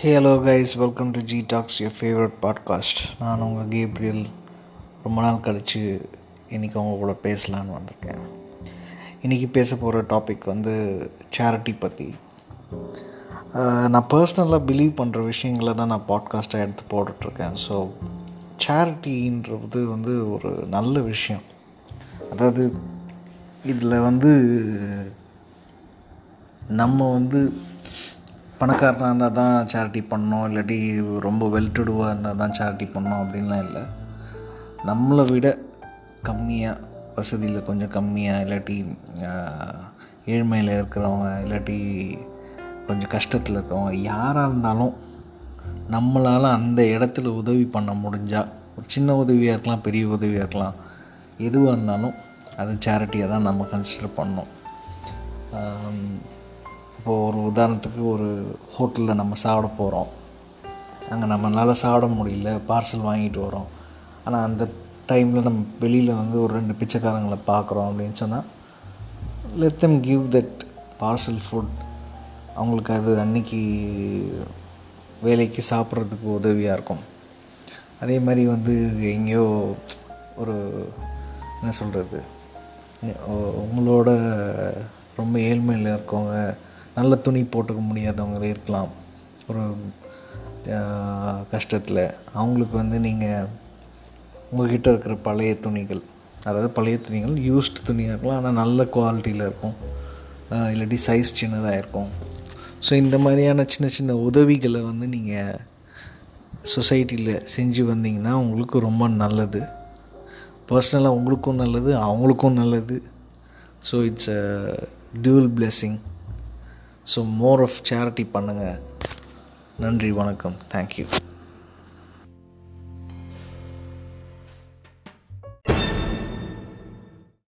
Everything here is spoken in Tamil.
Hello guys, welcome to G talks, your favourite podcast. நான் உங்கள் கேப்ரியல். ரொம்ப நாள் கழித்து இன்றைக்கி அவங்க கூட பேசலான்னு வந்திருக்கேன். இன்றைக்கி பேச போகிற டாபிக் வந்து சேரிட்டி பற்றி. நான் பர்சனலாக பிலீவ் பண்ணுற விஷயங்களை தான் நான் பாட்காஸ்ட்டாக எடுத்து போட்டுட்ருக்கேன். ஸோ சேரிட்டின்றது வந்து ஒரு நல்ல விஷயம். அதாவது இதில் வந்து நம்ம வந்து பணக்காரனாக இருந்தால் தான் சேரிட்டி பண்ணோம், இல்லாட்டி ரொம்ப வெல் டு டூவாக இருந்தால் தான் சேரிட்டி பண்ணோம் அப்படின்லாம் இல்லை. நம்மளை விட கம்மியாக, வசதியில் கொஞ்சம் கம்மியாக, இல்லாட்டி ஏழ்மையில் இருக்கிறவங்க, இல்லாட்டி கொஞ்சம் கஷ்டத்தில் இருக்கிறவங்க, யாராக இருந்தாலும் நம்மளால் அந்த இடத்துல உதவி பண்ண முடிஞ்சால், ஒரு சின்ன உதவியாக இருக்கலாம், பெரிய உதவியாக இருக்கலாம், எதுவாக இருந்தாலும் அது சேரிட்டியாக தான் நம்ம கன்சிடர் பண்ணோம். இப்போது ஒரு உதாரணத்துக்கு, ஒரு ஹோட்டலில் நம்ம சாப்பிட போகிறோம், அங்கே நம்மளால் சாப்பிட முடியல, பார்சல் வாங்கிட்டு வரோம். ஆனால் அந்த டைமில் நம்ம வெளியில் வந்து ஒரு ரெண்டு பிச்சைக்காரங்களை பார்க்குறோம் அப்படின்னு சொன்னால், let them give that parcel food. அவங்களுக்கு அது அன்றைக்கி வேலைக்கு சாப்பிட்றதுக்கு உதவியாக இருக்கும். அதே மாதிரி வந்து எங்கேயோ ஒரு என்ன சொல்கிறது, உங்களோட ரொம்ப ஏழ்மையில் இருக்கவங்க, நல்ல துணி போட்டுக்க முடியாதவங்களே இருக்கலாம், ஒரு கஷ்டத்தில், அவங்களுக்கு வந்து நீங்கள் உங்கள்கிட்ட இருக்கிற பழைய துணிகள், அதாவது பழைய துணிகள் யூஸ்டு துணியாக இருக்கலாம், ஆனால் நல்ல குவாலிட்டியில் இருக்கும், இல்லாட்டி சைஸ் சின்னதாக இருக்கும். ஸோ இந்த மாதிரியான சின்ன சின்ன உதவிகளை வந்து நீங்கள் சொசைட்டியில் செஞ்சு வந்தீங்கன்னா உங்களுக்கு ரொம்ப நல்லது. பர்சனலாக உங்களுக்கும் நல்லது, அவங்களுக்கும் நல்லது. So it's a dual blessing. So more of charity பண்ணுங்கள். நன்றி, வணக்கம், தேங்க்யூ.